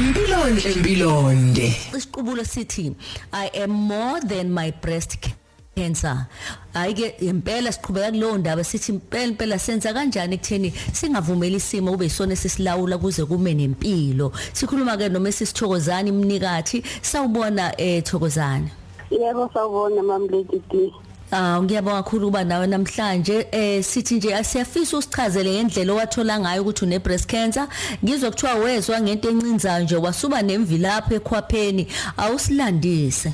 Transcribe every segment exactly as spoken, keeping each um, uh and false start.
Mpilonde. Mpilonde. Isiqubulo sithi I am more than my breast cancer. Ayike impela siqhubeka kulo ndaba sithi impela impela senza kanjani ekutheni singavumeli isimo ube yisona esisilawula kuze kume nempilo. Sikhuluma ke noma sisithokozana imnikathi sawubona ethokozana. Yebo sawubona mamlekiti. Ah ngiyabonga kakhulu kuba nawe namhlanje eh sithi nje asiyafisa usichazele ngendlela owathola ngayo ukuthi une breast cancer. Ngizwe kuthiwa wezwa ngento encinzayo nje wasuba nemvilapho ekhwapheni awusilandise.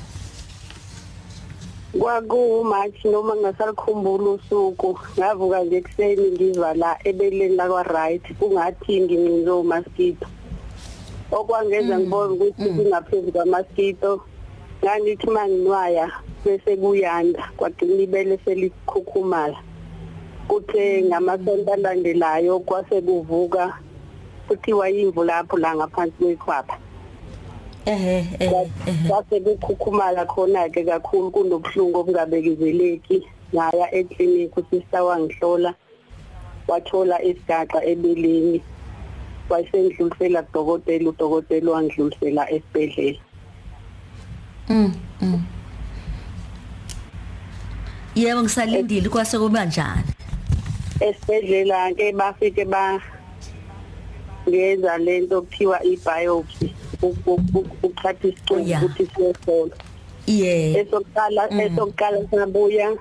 Kwaku March noma ngasalikhumbula usuku ngavuka nje ekuseni ngivala ebeleni la kwa right kungathi nginizo mosquito. Okwangenza ngibona ukuthi kungaphezulu kwa mosquito. Ngithi mangiwaya bese kuyanda kwagcina ibele selikhukhumala kuthe ngamasonto alandelayo kwase kuvuka futhi wayimvu lapho la ngaphansi kwekhwapha ehe ehe kwase kukhukhumala khona ke kakhulu kunobuhlungu obungabekezeleki ngaya eclinic usister wangihlola wathola isigaxa ebeleni wasendlulisela kudokotela udokotela wangidlulisela esibhedlela. Mm mm. Yebo ngisalindile kwase kuba njani. Esibhedlela ke bafike ba ngenza lento okuthiwa i-biopsy ukuthatha isicubu ukuthi siyohlola. Yeah. Esokuqala esokuqala singabuya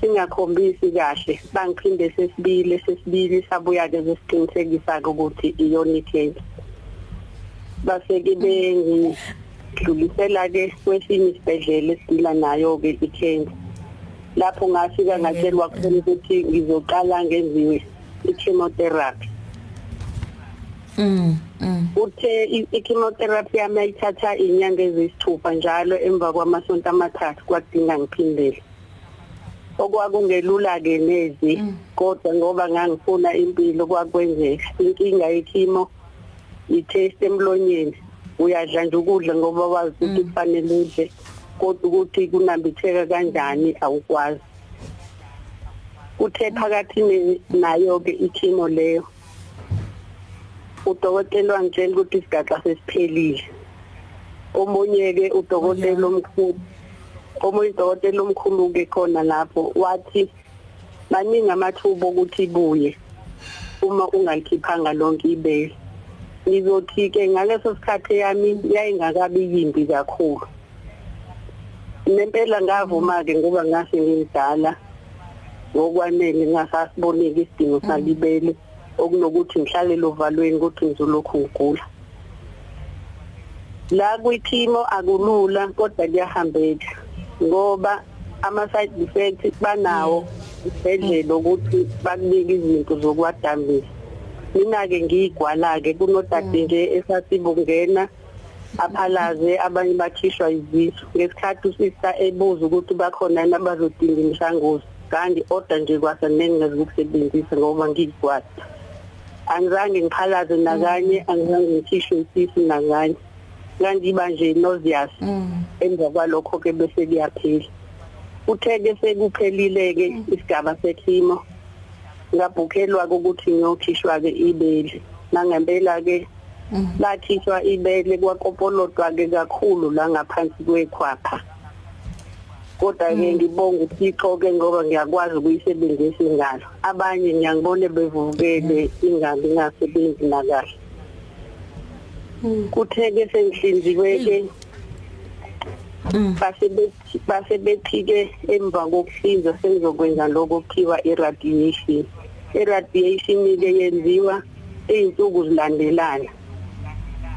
singakhombisi kahle bangiphinde sesibili sesibili sabuya ke sesiqinisekisa ukuthi iyonithe. Bafike bengi kulisela ke kwesinye isibhedlela esila nayo ke ikhenzi lapho ngafika ngatshelwa khona ukuthi ngizoqala ngenziwe i-chemotherapy. Mm uthe i-chemotherapy yami ayithatha inyanga eziyisithupha njalo emva kwamasonto amathathu kwadinga ngiphindele okwakungelula ke nezi kodwa ngoba ngangifuna impilo kwakwenzeka inkinga ye-chemo i-taste emlonyeni uyadla nje ukudla ngoba wazi ukuthi kufanele udle kodwa ukuthi kunambitheka kanjani awukwazi. Uthe phakathi nayo ke ichemo leyo udokotela wangitshela ukuthi isigaxa sesiphelile. Omunye ke udokotela omkhulu omunye udokotela omkhulu ke khona lapho wathi baningi amathuba ukuthi buye uma ungalikhiphanga lonke ibele. Ngizothi ke ngaleso sikhathi yami yayingakabi yimbi kakhulu nempela ngavuma ke ngoba ngase ngidala ngokwanele ngasasiboneki isidingo salibele okunokuthi ngihlale lovalweni ukuthi ngizolokhu ngigula la kwichimo akulula kodwa kuyahambeka ngoba ama-side effects banawo isibhedlela ukuthi bakunike izinto zokwadambisa. Mina ke ngiyigwala ke kunodade nje esasibungena aphalaze abanye bakhishwa izizo ngesikhathi usister ebuza ukuthi bakhona nabazodinga imishanguzo kanti order nje kwasenengazi ukusebenzisa ngoba ngiyigwala angizange ngiphalaze nakanye angizange ngikhishwe isisi nakanye kanti manje nauseous emva kwalokho ke bese liyaphela. Utheke sekuphelile ke isigaba sechimo ngabukhelwa ukuthi ngiyokhishwa ke ibele nangempela ke lakhishwa ibele kwakopolodwa ke kakhulu la ngaphansi kwekhwapha kodwa ke ngibonga uThixo ke ngoba ngiyakwazi ukuyisebenzisa ingalo abanye ngiyangibone bevukele ingalo ingasebenzi nakahle. Kutheke senhlinziwe ke basebethi basebethi ke emva kokuhlinza sengizokwenza lokho kuthiwa irradiation. Irradiation ile yenziwa izinsuku zilandelana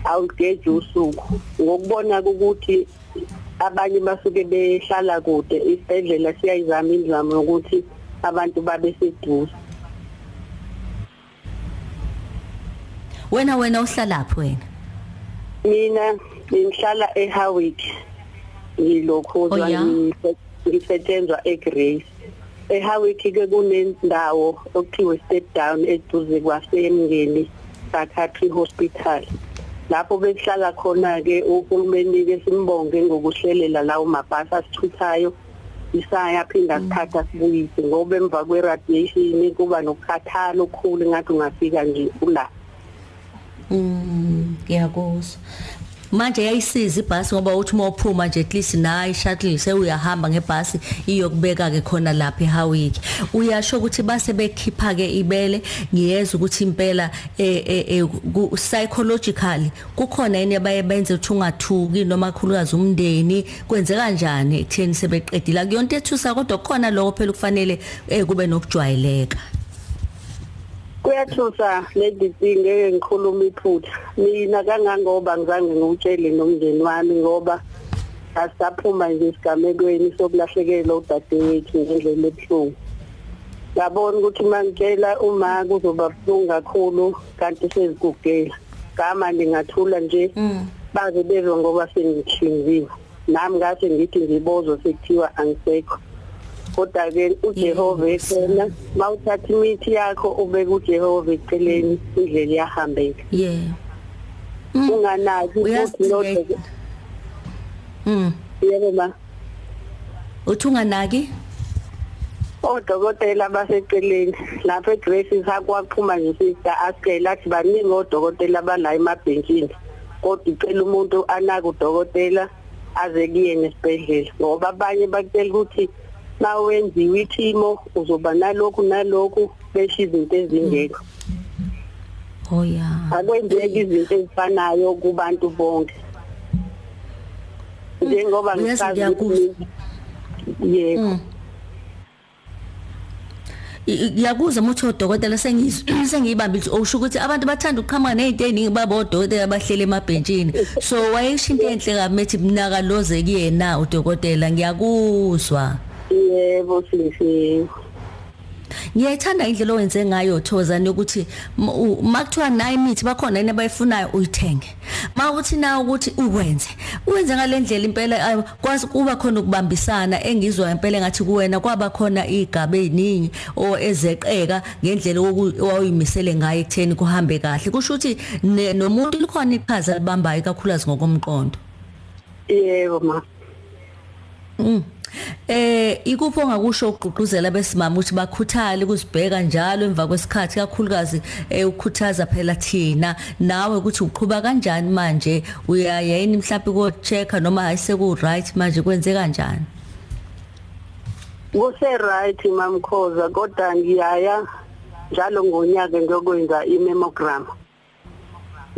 awugeje usuku ngokubona ukuthi abanye basuke behlala kude isibhedlela siyayizama indlame ukuthi abantu babe seduze. Wena wena uhlalaphi wena? Mina ngihlala eHowick. Ngilokhozwa ngisetshenzwa eGrace eHowick ke kunendawo okuthiwa step down eduze kwasemngeni Sakhathi Hospital lapho behlala khona ke uhulumeni ke simbonge ngokuhlelela lawo mabhasi asithuthayo isaya phinda sikhatha sibuyise ngoba emva kwe radiation kuba nokukhathala okukhulu ngathi ungafika nje kula ngiyakuza manje yayisiza ibhasi ngoba uthi uma uphuma nje at least nayi shuttle sewuyahamba ngebhasi iyokubeka ke khona lapha eHawiki. Uyasho ukuthi base bekhipha ke ibele ngiyeza ukuthi impela psychologically kukhona yini abaye benze ukuthi ungathuki noma khulukazi umndeni kwenze kanjani ekutheni sebeqedile kuyonto ethusa kodwa khona lokho phela kufanele kube nokujwayeleka. Kuyathusa lezi zinge ngikhuluma iphutha mina kangangoba ngizange ngutshele nomndeni wami ngoba asaphuma nje sigamekweni sokulahlekelwa udadewethu ngendlela ebuhlungu. Ngabona ukuthi mangitshela uma kuzoba buhlungu kakhulu kanti sezigugela ngamanje ngathula nje baze bezwe ngoba sengithingiwe nami ngase ngithi ngibozo sekuthiwa angisekho. Kodwa ke uJehova yena mawuthatha imithi yakho ubeke uJehova eceleni indlela iyahambeka. Yeah. Unganaki ukuthi lodwa. Mm. Yebo ma. Uthunganaki? Odokotela baseceleni lapho eGrace sakwaphuma nje sister asike lathi baningi odokotela abanayo emabhentshini. Kodwa icela umuntu anake udokotela aze kuyena esibhedlela ngoba abanye bakutshela ukuthi na wenziwe ithimo uzoba nalokhu nalokhu beshiya izinto ezingekho. Oh yeah. Akwenzeki izinto ezifanayo kubantu bonke. Njengoba ngisazi ukuthi yebo. Iyakuza motho odokotela sengizwe sengiyibamba ithi osho ukuthi abantu bathanda ukuqhamana nezinto eziningi babo odokotela abahlele emabhentshini. So wayisho into enhle kamethi mnaka loze kuyena udokotela ngiyakuzwa. Yebo sisi. Ngiyithanda indlela owenze ngayo Thoza nokuthi makuthiwa nayi imithi bakhona yini abayifunayo uyithenge. Mawuthi nawe ukuthi ukwenze. Uwenze ngalendlela impela kwazi kuba khona ukubambisana engizwa impela ngathi kuwena kwaba khona igaba eziningi o ezeqeka ngendlela owayimisele ngayo ekutheni kuhambe kahle. Kusho ukuthi nomuntu likhona iqhaza libambayo kakhulukazi ngokomqondo. Yebo ma. Mm. Eh ikupho ngakusho ugqugquzela besimama ukuthi bakhuthale ukuzibheka njalo emva kwesikhathi kakhulukazi ukukhuthaza phela thina nawe ukuthi uqhuba kanjani manje uyayini mhlawumbe ko check noma ayiseku right manje kwenze kanjani. Ngose right mamkhoza kodwa ngiyaya njalo ngonyaka ngiyokwenza i-mammogram.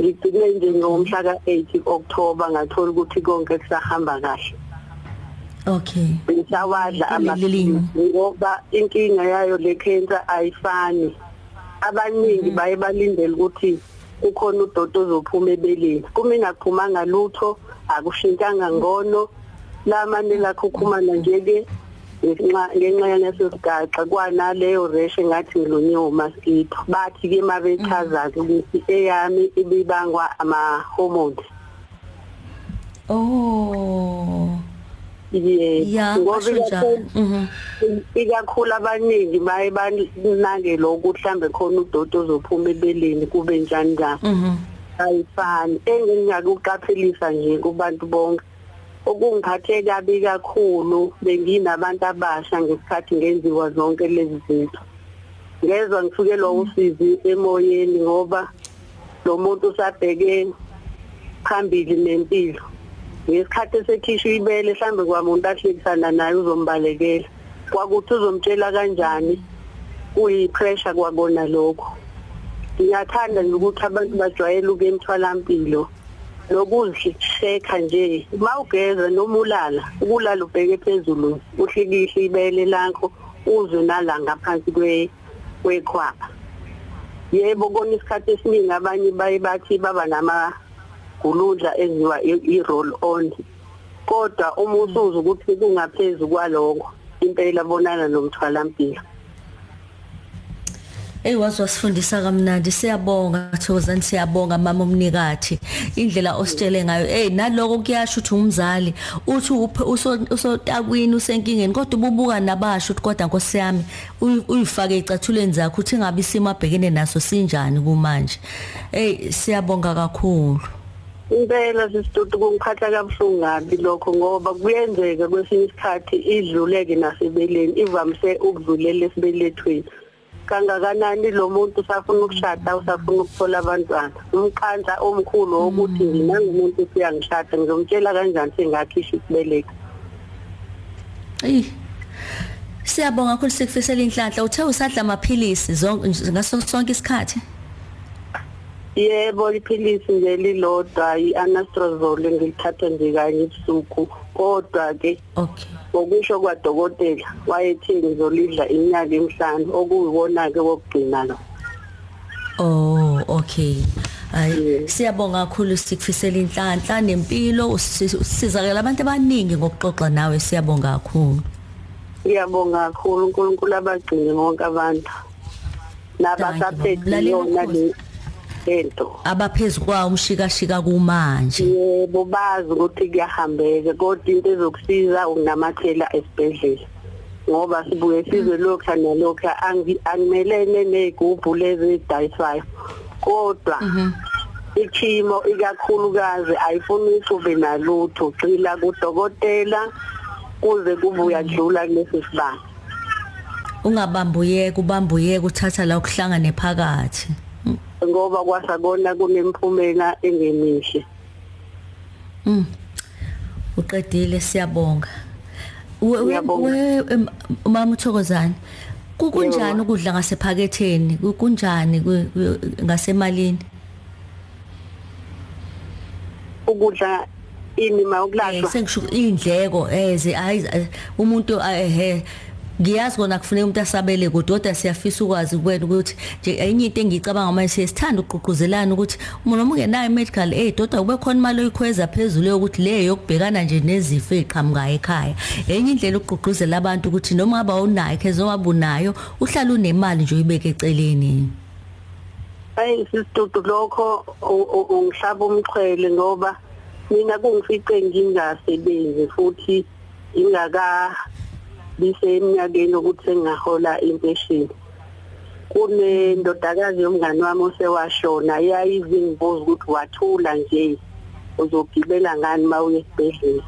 Ngicile nje ngomhla ka eight October ngathola ukuthi konke kusahamba kahle. Okay. Ngisawadla amaphilisi ngoba inkinga yayo le cancer ayifani. Abaningi baye balindele ukuthi ukhona udodo ozophuma ebeleni. Kume ngaphumanga lutho, akushintanga ngono. Lamani lakho khumana nje ke ngenxa yaso sigaxa kwana leyo rash ngathi ngilonyoma skipho. Bathi ke mabethaza ukuthi eyami ibibangwa ama hormones. Oh. Yeah, ngoba ikakhulu abaningi baye banake lokho mhlambe khona udodo ozophuma ebeleni kube njani kanjani ayifani engingakuqaphelisa nje kubantu bonke okungiphathe kabi kakhulu benginabantu abasha ngesikhathi ngenziwa zonke lezi zinto ngezwe ngisukelwa usizi emoyeni ngoba lo muntu usabheke phambili nempilo. Ngesikhathi sekhishwe ibele mhlambe kwamuntu ahlekisana naye uzombalekela kwakuthi uzomtshela kanjani uyipressure kwakona lokho. Ngiyathanda ukuthi abantu bajwayele ukemthwalampilo lokuzisheka nje mawugeza noma ulala ukulala ubheke phezulu uhlikihle ibele lakho uzwe nalanga phansi kwe kwekhwapha. Yebo kona isikhathi esiningi abanye baye bathi baba nama kuludla enziwa i-roll on kodwa uma usuza ukuthi kungaphezulu kwalokho impela bonana nomthwalampilo. Hey wasifundisa kamnandi siyabonga Thoza siyabonga mama umnikathi indlela ositshele ngayo hey naloko kuyasho ukuthi umzali uthi usotakwini usenkingeni kodwa ububuka nabasho uthi kodwa Nkosi yami uyifake icathuleni zakho uthi ngabe isimo abhekene naso sinjani kumanje. Hey siyabonga kakhulu. Impela sisithuthi kungiphatha kabuhlungu ngabi lokho ngoba kuyenzeka kwesinye isikhathi idluleke nasebeleni ivamise ukudlulela esibelethweni kangakanani lo muntu usafuna ukushada usafuna ukuthola abantwana umkhanza omkhulu ukuthi mina ngumuntu siyangishada ngizomtshela kanjani sengakhishwa isibeleko. Eh siyabonga kakhulu sikufisela inhlanhla. Uthe usadla amaphilisi zonke ngaso sonke isikhathi? Yebo, iphilisi nje lilodwa i-anastrozole ngilithatha nje kanye ebusuku kodwa ke ngokusho kwadokotela wayethi ngizolidla iminyaka emihlanu okuyiwona ke wokugcina lo. Oh okay, hayi siyabonga kakhulu sikufisela inhlanhla nempilo, usisizakela abantu abaningi ngokuxoxa nawe. Siyabonga kakhulu. Ngiyabonga kakhulu uNkulunkulu abagcine bonke abantu nabasaphethe ento abaphezukwa umshikashika kumanje. Yebo, bazi ukuthi kuyahambeka kodwa into ezokusiza unamathela esibhedlela ngoba sibuye sizwe lokho nalokho angimelene nezigubhu lezi dayiswayo kodwa ikhimo ikakhulukazi ayifuni ube nalutho, gcila kudokotela kuze kubuya dlula kulesi sibanga. Ungabambuyeka ubambuyeka uthatha la ukuhlangana phakathi ngoba kwasabona kunemphumela engemihle. Mm. Uqedile, siyabonga. Ngiyabonga. Mama Thokozani, kukunjani ukudla ngasephaketheni? Kukunjani ngasemalini? Ukudla ini mawukulashwa. Sengisho indleko ezi hayi umuntu ehe ngiyazi kona kufuneka umuntu asabele kodwa siyafisa ukwazi kwenu ukuthi nje enye into engicabanga manje sesithanda ukuququzelana ukuthi umuntu ongenayo medical aid kodwa kube khona imali oyikhweza phezulu yokuthi le yokubhekana nje nezifo eziqhamukayo ekhaya. Enye indlela ukuququzela abantu ukuthi noma aba unayo kezo wabunayo uhlala unemali nje uyibeke eceleni. Hayi sisitutu lokho ungihlaba umchwele ngoba mina kungifice ngingasebenzi futhi ingaka bese emnyakeni ukuthi sengahola impesheni. Kunendodakazi yomngani wami osewashona yayizingibuza ukuthi wathula nje uzogibela ngani mawuye esibhedlela.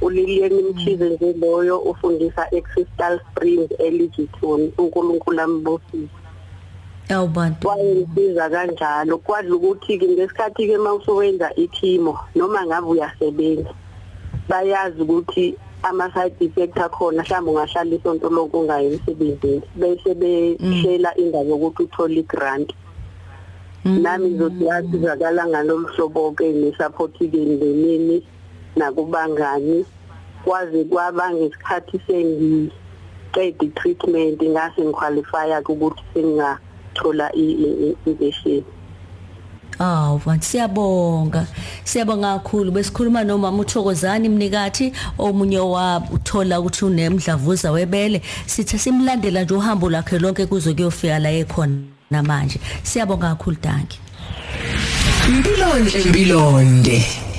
ULilian Mkhize nje loyo ufundisa eCrystal Springs eLegiton, uNkulunkulu ambusise. Yawubantu wayisiza kanjalo kwadla ukuthi-ke ngesikhathi-ke uma usuwenza ikhimo noma ngabe uyasebenza bayazi ukuthi ama-side effect akhona mhlawumbe ungahlala isonto lonke ungayi emsebenzini bese behlela indaba yokuthi uthole i-grant. Nami ngizosizakala ngalolu hlobo-ke ne-support-ke emndenini nakubangani kwaze kwaba ngesikhathi sengiqeda i-treatment ngase ngikhwalifaya-ke ukuthi sengingathola i-pension. Aw, manje siyabonga. Siyabonga kakhulu. Besikhuluma nomama uThokozani Mnikathi omunye wabuthola ukuthi unemdlavuza webele. Sithe simlandela nje uhambo lakhe lonke kuze kuyofika la ekhona namanje. Siyabonga kakhulu Danki. Mpilonde, mpilonde.